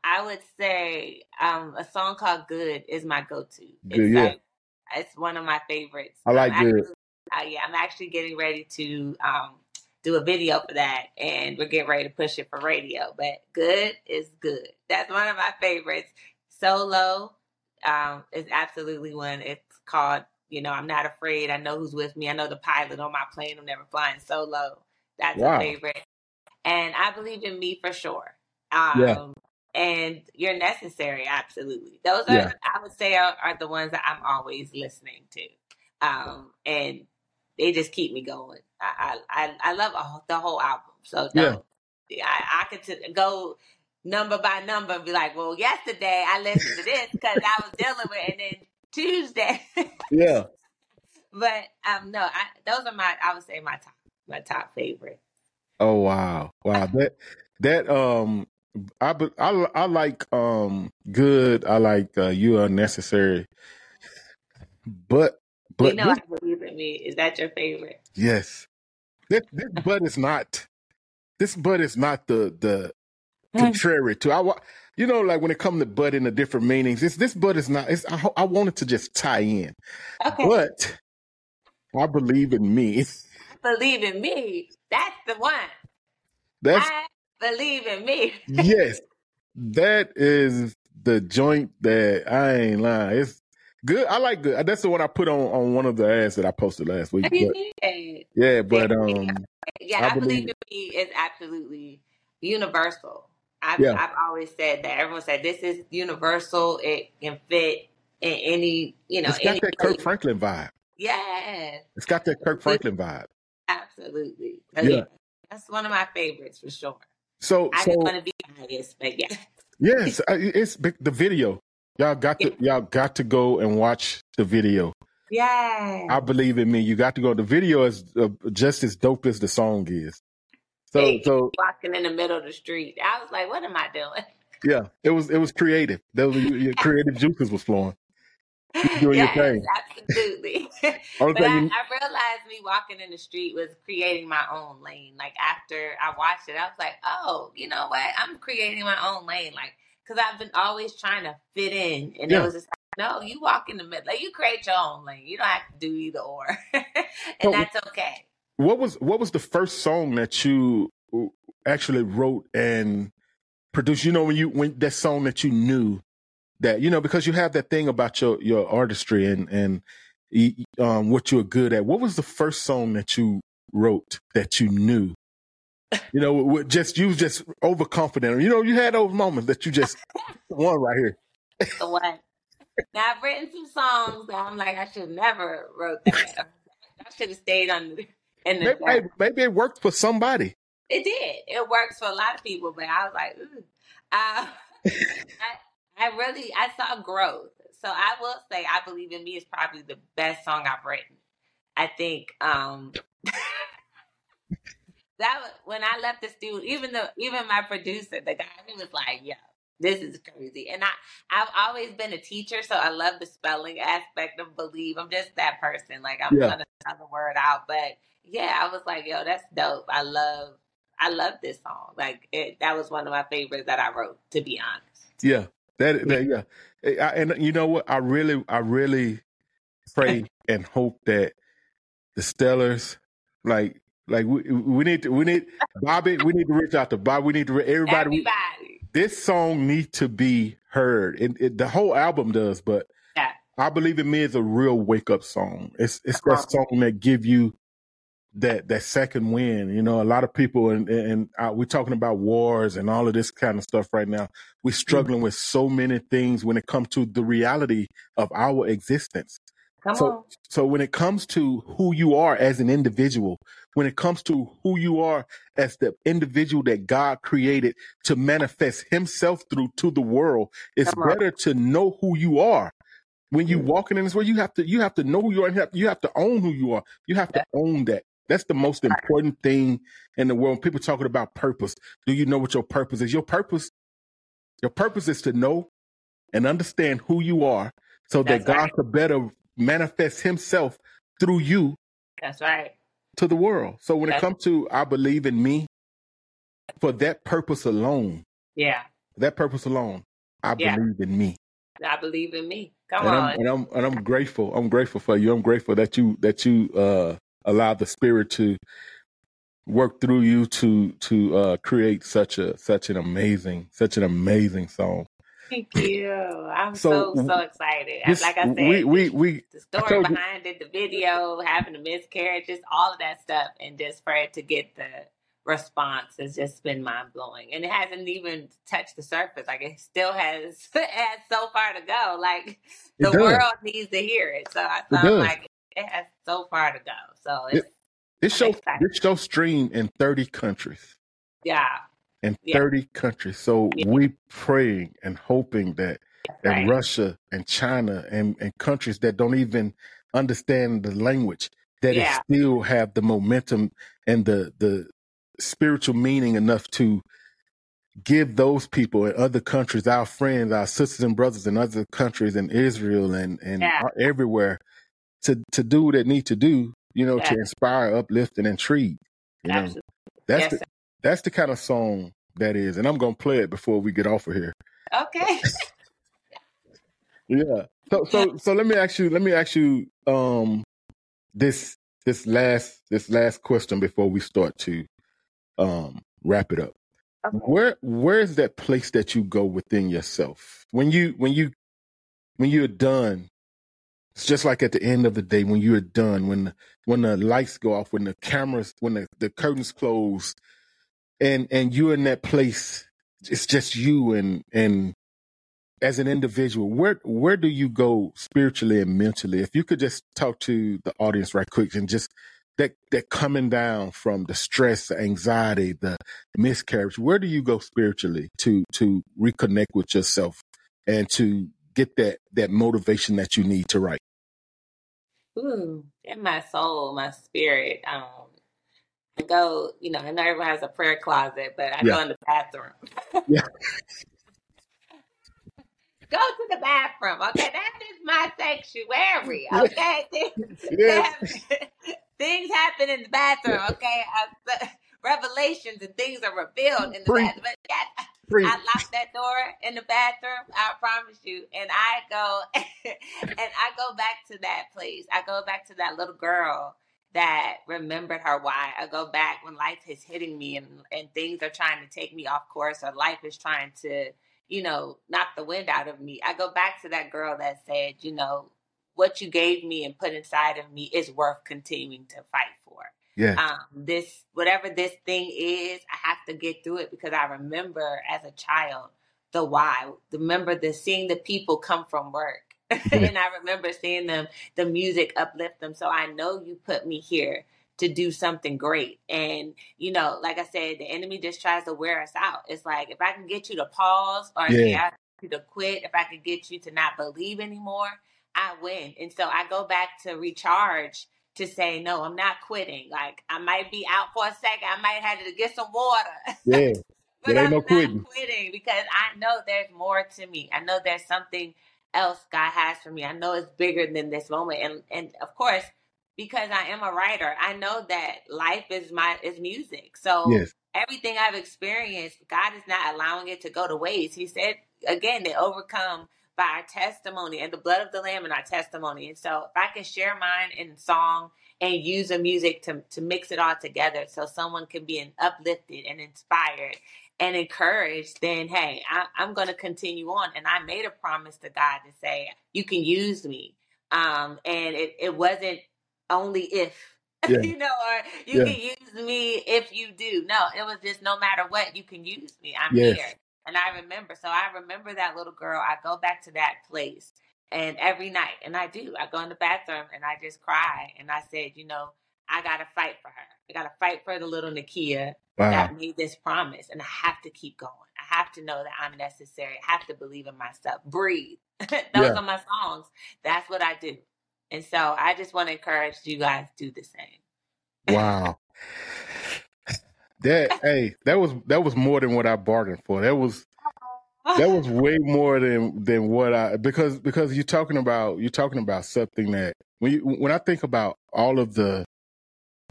I would say a song called Good is my go-to. It's one of my favorites. I like Good. I'm actually getting ready to do a video for that, and we're getting ready to push it for radio. But Good is good. That's one of my favorites. Solo is absolutely one. It's called, I'm not afraid. I know who's with me. I know the pilot on my plane. I'm never flying solo. That's a favorite. And I believe in me for sure. and You're Necessary. Absolutely. Those are, I would say, are the ones that I'm always listening to. And they just keep me going. I love the whole album. So I could go number by number and be like, well, yesterday I listened to this because I was dealing with it, and then Tuesday. But those are I would say my top favorite. Oh wow! I like Good. I like You Are Necessary. But you know, I believe in me. Is that your favorite? Yes. This but is not. This but is not the contrary to. You know, like when it comes to but in the different meanings, this but is not. I wanted to just tie in. Okay. But I believe in me. Believe in me. That's the one. I believe in me. Yes. That is the joint that I ain't lying. It's good. I like Good. That's the one I put on one of the ads that I posted last week. I believe in me is absolutely universal. I've always said that. Everyone said this is universal. It can fit in any, it's got that Kirk Franklin vibe. Yeah. It's got that Kirk Franklin vibe. Absolutely. Yeah. That's one of my favorites for sure. So I just want to be biased, but yeah. Yes, it's the video. Y'all got to go and watch the video. Yeah. I believe in me. You got to go. The video is just as dope as the song is. So walking in the middle of the street, I was like, "What am I doing?" Yeah, it was creative. Those your creative juices was flowing. You're doing your thing. Absolutely. But I realized me walking in the street was creating my own lane. Like after I watched it, I was like, oh, you know what? I'm creating my own lane. Like, cause I've been always trying to fit in. And it was just like, no, you walk in the middle. Like, you create your own lane. You don't have to do either or. And that's okay. What was the first song that you actually wrote and produced? You know, when that song that you knew that, you know, because you have that thing about your artistry and what you're good at. What was the first song that you wrote that you knew? You know, you just overconfident. You know, you had those moments that you just one right here. The one. Now I've written some songs that I'm like, I should never wrote that. I should have stayed under. Maybe it worked for somebody. It did. It works for a lot of people, but I was like, ooh. I saw growth. So I will say I Believe in Me is probably the best song I've written. I think that was, when I left the studio, even my producer, the guy, he was like, yo, this is crazy. And I've always been a teacher, so I love the spelling aspect of believe. I'm just that person. Like, I'm going to spell the word out. But yeah, I was like, yo, that's dope. I love this song. Like, that was one of my favorites that I wrote, to be honest. Yeah. And you know what? I really pray and hope that the Stellars, like we need Bobby. We need to reach out to Bobby. We need to everybody. This song needs to be heard, and the whole album does. But I Believe in Me is a real wake up song. It's that song that give you that second wind. You know, a lot of people and we're talking about wars and all of this kind of stuff right now. We're struggling with so many things when it comes to the reality of our existence. So when it comes to who you are as an individual, when it comes to who you are as the individual that God created to manifest himself through to the world, it's better to know who you are. When you walking in this world, you have to know who you are, and you have to own who you are. You have to own that. That's the most important thing in the world. People talking about purpose. Do you know what your purpose is? Your purpose is to know and understand who you are so that God could better manifest himself through you. That's right. To the world. So when it comes to I Believe in Me, for that purpose alone. Yeah. That purpose alone. I believe in me. I believe in me. Come on. And I'm grateful. I'm grateful for you. I'm grateful that you allow the Spirit to work through you to create such an amazing song. Thank you. I'm so excited. Like I said, the story behind it, the video, having the miscarriages, all of that stuff, and just for it to get the response has just been mind-blowing, and it hasn't even touched the surface. Like, it still has so far to go. Like, the world needs to hear it. So I'm like, it has so far to go. So this show streamed in 30 countries. Yeah. In 30 countries. So we praying and hoping that and Russia and China and countries that don't even understand the language, that it still have the momentum and the spiritual meaning enough to give those people in other countries, our friends, our sisters and brothers in other countries, in Israel and everywhere, to do what they need to do, to inspire, uplift, and intrigue. Absolutely. That's the kind of song that is. And I'm going to play it before we get off of here. Okay. Yeah. So let me ask you this last question before we start to wrap it up. Okay. Where is that place that you go within yourself when you're done? It's just like at the end of the day when you're done, when the lights go off, when the curtains close, and you're in that place. It's just you and. As an individual, where do you go spiritually and mentally? If you could just talk to the audience right quick and just that coming down from the stress, the anxiety, the miscarriage, where do you go spiritually to reconnect with yourself and to get that motivation that you need to write? Ooh, in my soul, my spirit. I go, I know everyone has a prayer closet, but I go in the bathroom. Yeah. Go to the bathroom, okay? That is my sanctuary, okay? Things happen in the bathroom, okay? Revelations and things are revealed in the bathroom. But I lock that door in the bathroom, I promise you. And I go, back to that place. I go back to that little girl that remembered her why. I go back when life is hitting me and things are trying to take me off course, or life is trying to knock the wind out of me. I go back to that girl that said, what you gave me and put inside of me is worth continuing to fight for. Yeah. Whatever this thing is, I have to get through it, because I remember as a child, the why. Remember seeing the people come from work. And I remember seeing them, the music uplift them. So I know you put me here to do something great. And, like I said, the enemy just tries to wear us out. It's like, if I can get you to pause, or if I can get you to quit, if I can get you to not believe anymore, I win. And so I go back to recharge, to say, no, I'm not quitting. Like, I might be out for a second. I might have to get some water. Yeah. But I'm not quitting, because I know there's more to me. I know there's something else God has for me. I know it's bigger than this moment. And of course, because I am a writer, I know that life is music. So everything I've experienced, God is not allowing it to go to waste. He said, again, they overcome by our testimony and the blood of the Lamb and our testimony. And so if I can share mine in song and use the music to mix it all together so someone can be uplifted and inspired and encouraged, then, hey, I'm going to continue on. And I made a promise to God to say, you can use me. And it wasn't only if, or you can use me if you do. No, it was just, no matter what, you can use me. I'm here. And I remember. So I remember that little girl. I go back to that place, and every night, and I do, I go in the bathroom and I just cry. And I said, I got to fight for her. I got to fight for the little Nikea that made this promise. And I have to keep going. I have to know that I'm necessary. I have to believe in myself. Breathe. Those are my songs. That's what I do. And so I just want to encourage you guys to do the same. Wow. That was more than what I bargained for. That was way more than what I, because you're talking about something that when I think about all of the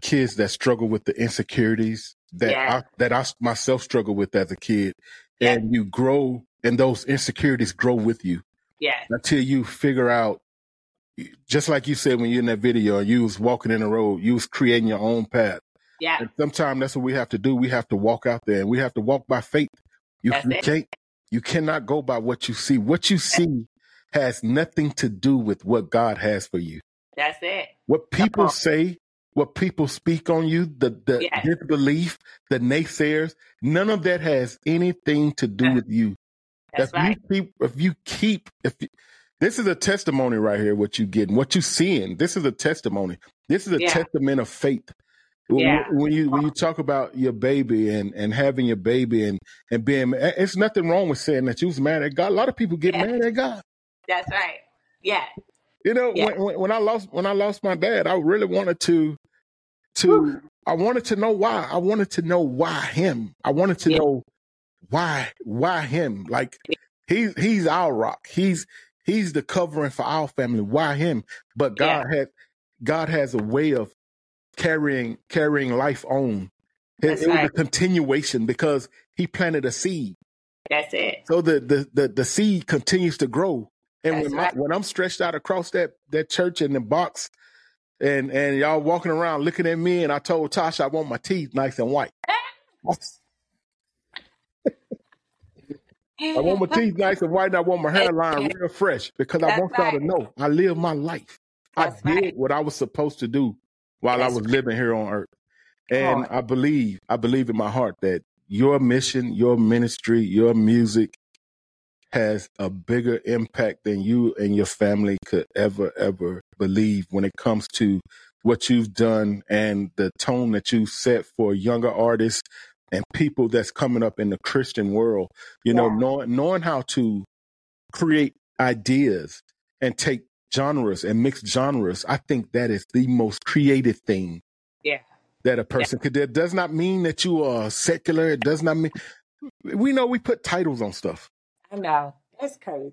kids that struggle with the insecurities that I myself struggled with as a kid, and you grow, and those insecurities grow with you. Yeah. Until you figure out, just like you said, when you're in that video, you was walking in the road, you was creating your own path. Yeah. And sometimes that's what we have to do. We have to walk out there, and we have to walk by faith. You cannot go by what you see. What you see has nothing to do with what God has for you. That's it. What people say what people speak on you, the disbelief, the naysayers, none of that has anything to do with you. That's right. This is a testimony right here, what you getting, what you seeing. This is a testimony. This is a testament of faith. Yeah. When you talk about your baby and having your baby and being, it's nothing wrong with saying that you was mad at God. A lot of people get mad at God. That's right. Yeah. You know, when I lost my dad, I really wanted to I wanted to know why. I wanted to know why him. I wanted to know why him. Like he's our rock. He's the covering for our family. Why him? But God has a way of carrying life on. It was a continuation because he planted a seed. That's it. So the seed continues to grow. And when I'm stretched out across that church in the box and y'all walking around looking at me, and I told Tasha I want my teeth nice and white. I want my teeth nice and white, and I want my hairline real fresh because I want y'all to know I live my life. I did what I was supposed to do while I was living here on earth. And I believe in my heart that your mission, your ministry, your music has a bigger impact than you and your family could ever believe when it comes to what you've done and the tone that you set for younger artists and people that's coming up in the Christian world. You know, knowing how to create ideas and take genres and mix genres, I think that is the most creative thing that a person could do. It does not mean that you are secular. It does not mean... We know we put titles on stuff. No, that's crazy.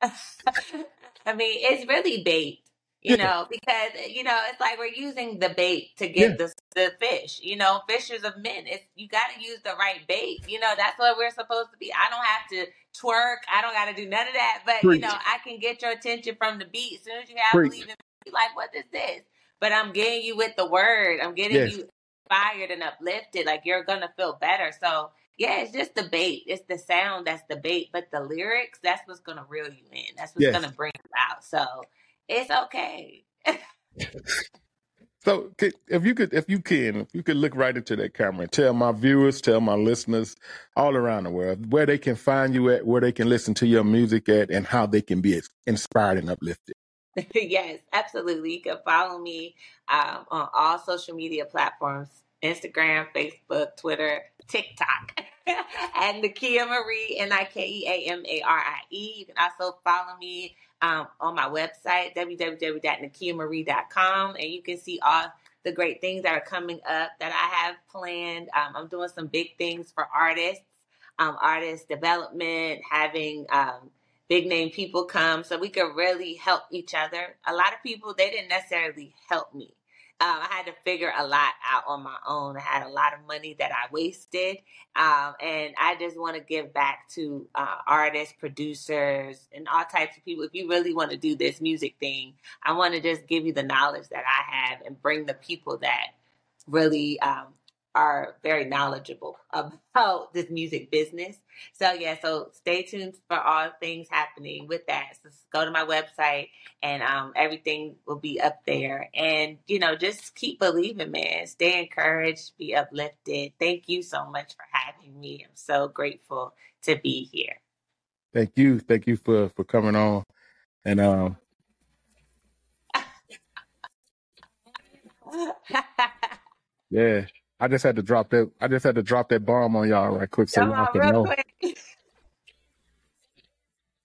I mean, it's really bait, you know, because, you know, it's like we're using the bait to get the fish, you know, fishers of men. You got to use the right bait. You know, that's what we're supposed to be. I don't have to twerk. I don't got to do none of that. But, you know, I can get your attention from the beat. As soon as you have believe in me, you're like, what is this? But I'm getting you with the word. I'm getting you inspired and uplifted. Like, you're going to feel better. So, yeah, it's just the bait. It's the sound that's the bait, but the lyrics, that's what's going to reel you in. That's what's going to bring you out. So it's okay. So if you could look right into that camera and tell my viewers, tell my listeners all around the world where they can find you at, where they can listen to your music at, and how they can be inspired and uplifted. Yes, absolutely. You can follow me on all social media platforms, Instagram, Facebook, Twitter, TikTok, and Nikea Marie, Nikeamari. You can also follow me on my website, www.nikeamarie.com, and you can see all the great things that are coming up that I have planned. I'm doing some big things for artists, artist development, having big name people come so we could really help each other. A lot of people, they didn't necessarily help me. I had to figure a lot out on my own. I had a lot of money that I wasted. And I just want to give back to artists, producers, and all types of people. If you really want to do this music thing, I want to just give you the knowledge that I have and bring the people that really are very knowledgeable about this music business. So, so stay tuned for all things happening with that. So go to my website and everything will be up there. And, you know, just keep believing, man. Stay encouraged, be uplifted. Thank you so much for having me. I'm so grateful to be here. Thank you. Thank you for coming on. And I just had to drop that. I just had to drop that bomb on y'all right quick, so y'all can know. Quick.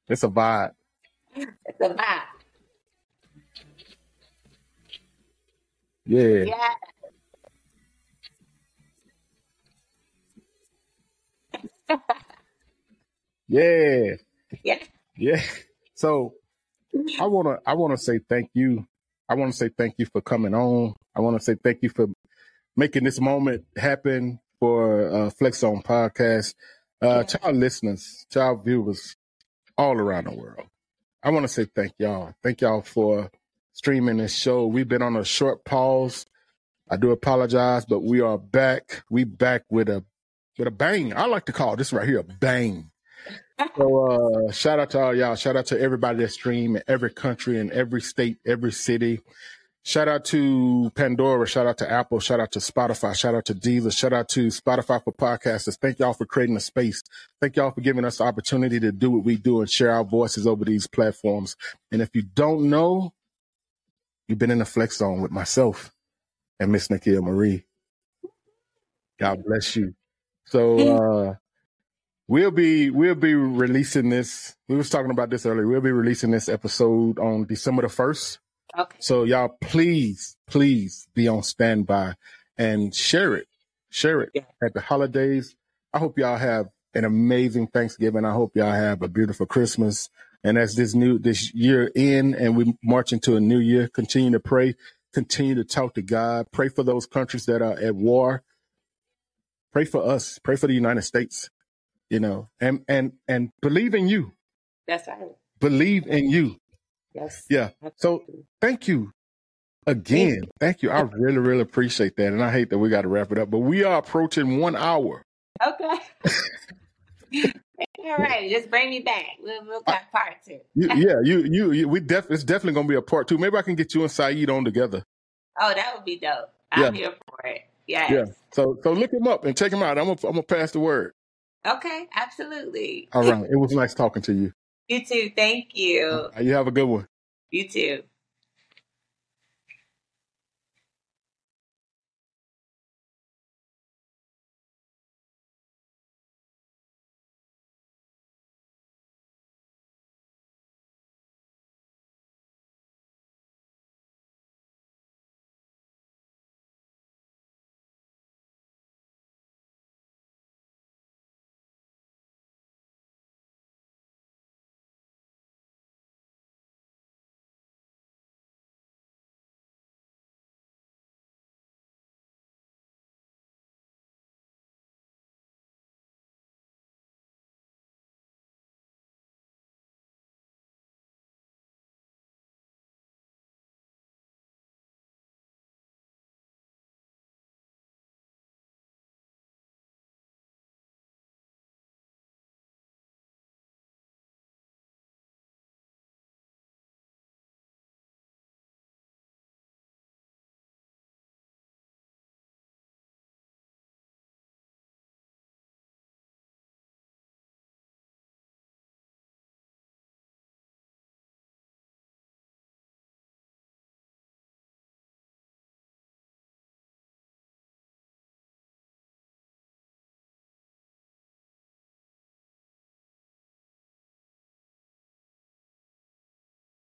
It's a vibe. It's a vibe. Yeah. Yeah. Yeah. Yeah. Yeah. So, I wanna say thank you. I wanna say thank you for coming on. I wanna say thank you for making this moment happen for Flex Zone Podcast, to our listeners, to our viewers all around the world. I want to say thank y'all. Thank y'all for streaming this show. We've been on a short pause. I do apologize, but we are back. We back with a bang. I like to call this right here a bang. So shout out to all y'all. Shout out to everybody that streamed in every country, in every state, every city. Shout out to Pandora, shout out to Apple, shout out to Spotify, shout out to Deezer, shout out to Spotify for Podcasters. Thank y'all for creating a space. Thank y'all for giving us the opportunity to do what we do and share our voices over these platforms. And if you don't know, you've been in the Flex Zone with myself and Miss Nikea Marie. God bless you. So we'll be releasing this. We was talking about this earlier. We'll be releasing this episode on December the 1st. Okay. So y'all, please be on standby and share it. Share it at the holidays. I hope y'all have an amazing Thanksgiving. I hope y'all have a beautiful Christmas. And as this year end and we march into a new year, continue to pray, continue to talk to God, pray for those countries that are at war. Pray for us. Pray for the United States, you know, and believe in you. That's right. Believe in you. Yes. Yeah. So thank you again. Thank you. I really, really appreciate that. And I hate that we got to wrap it up, but we are approaching 1 hour. Okay. All right. Just bring me back. We'll got part two. It's definitely going to be a part two. Maybe I can get you and Saeed on together. Oh, that would be dope. I'm here for it. Yes. Yeah. So look him up and check him out. I'm going to pass the word. Okay. Absolutely. All right. It was nice talking to you. You too. Thank you. You have a good one. You too.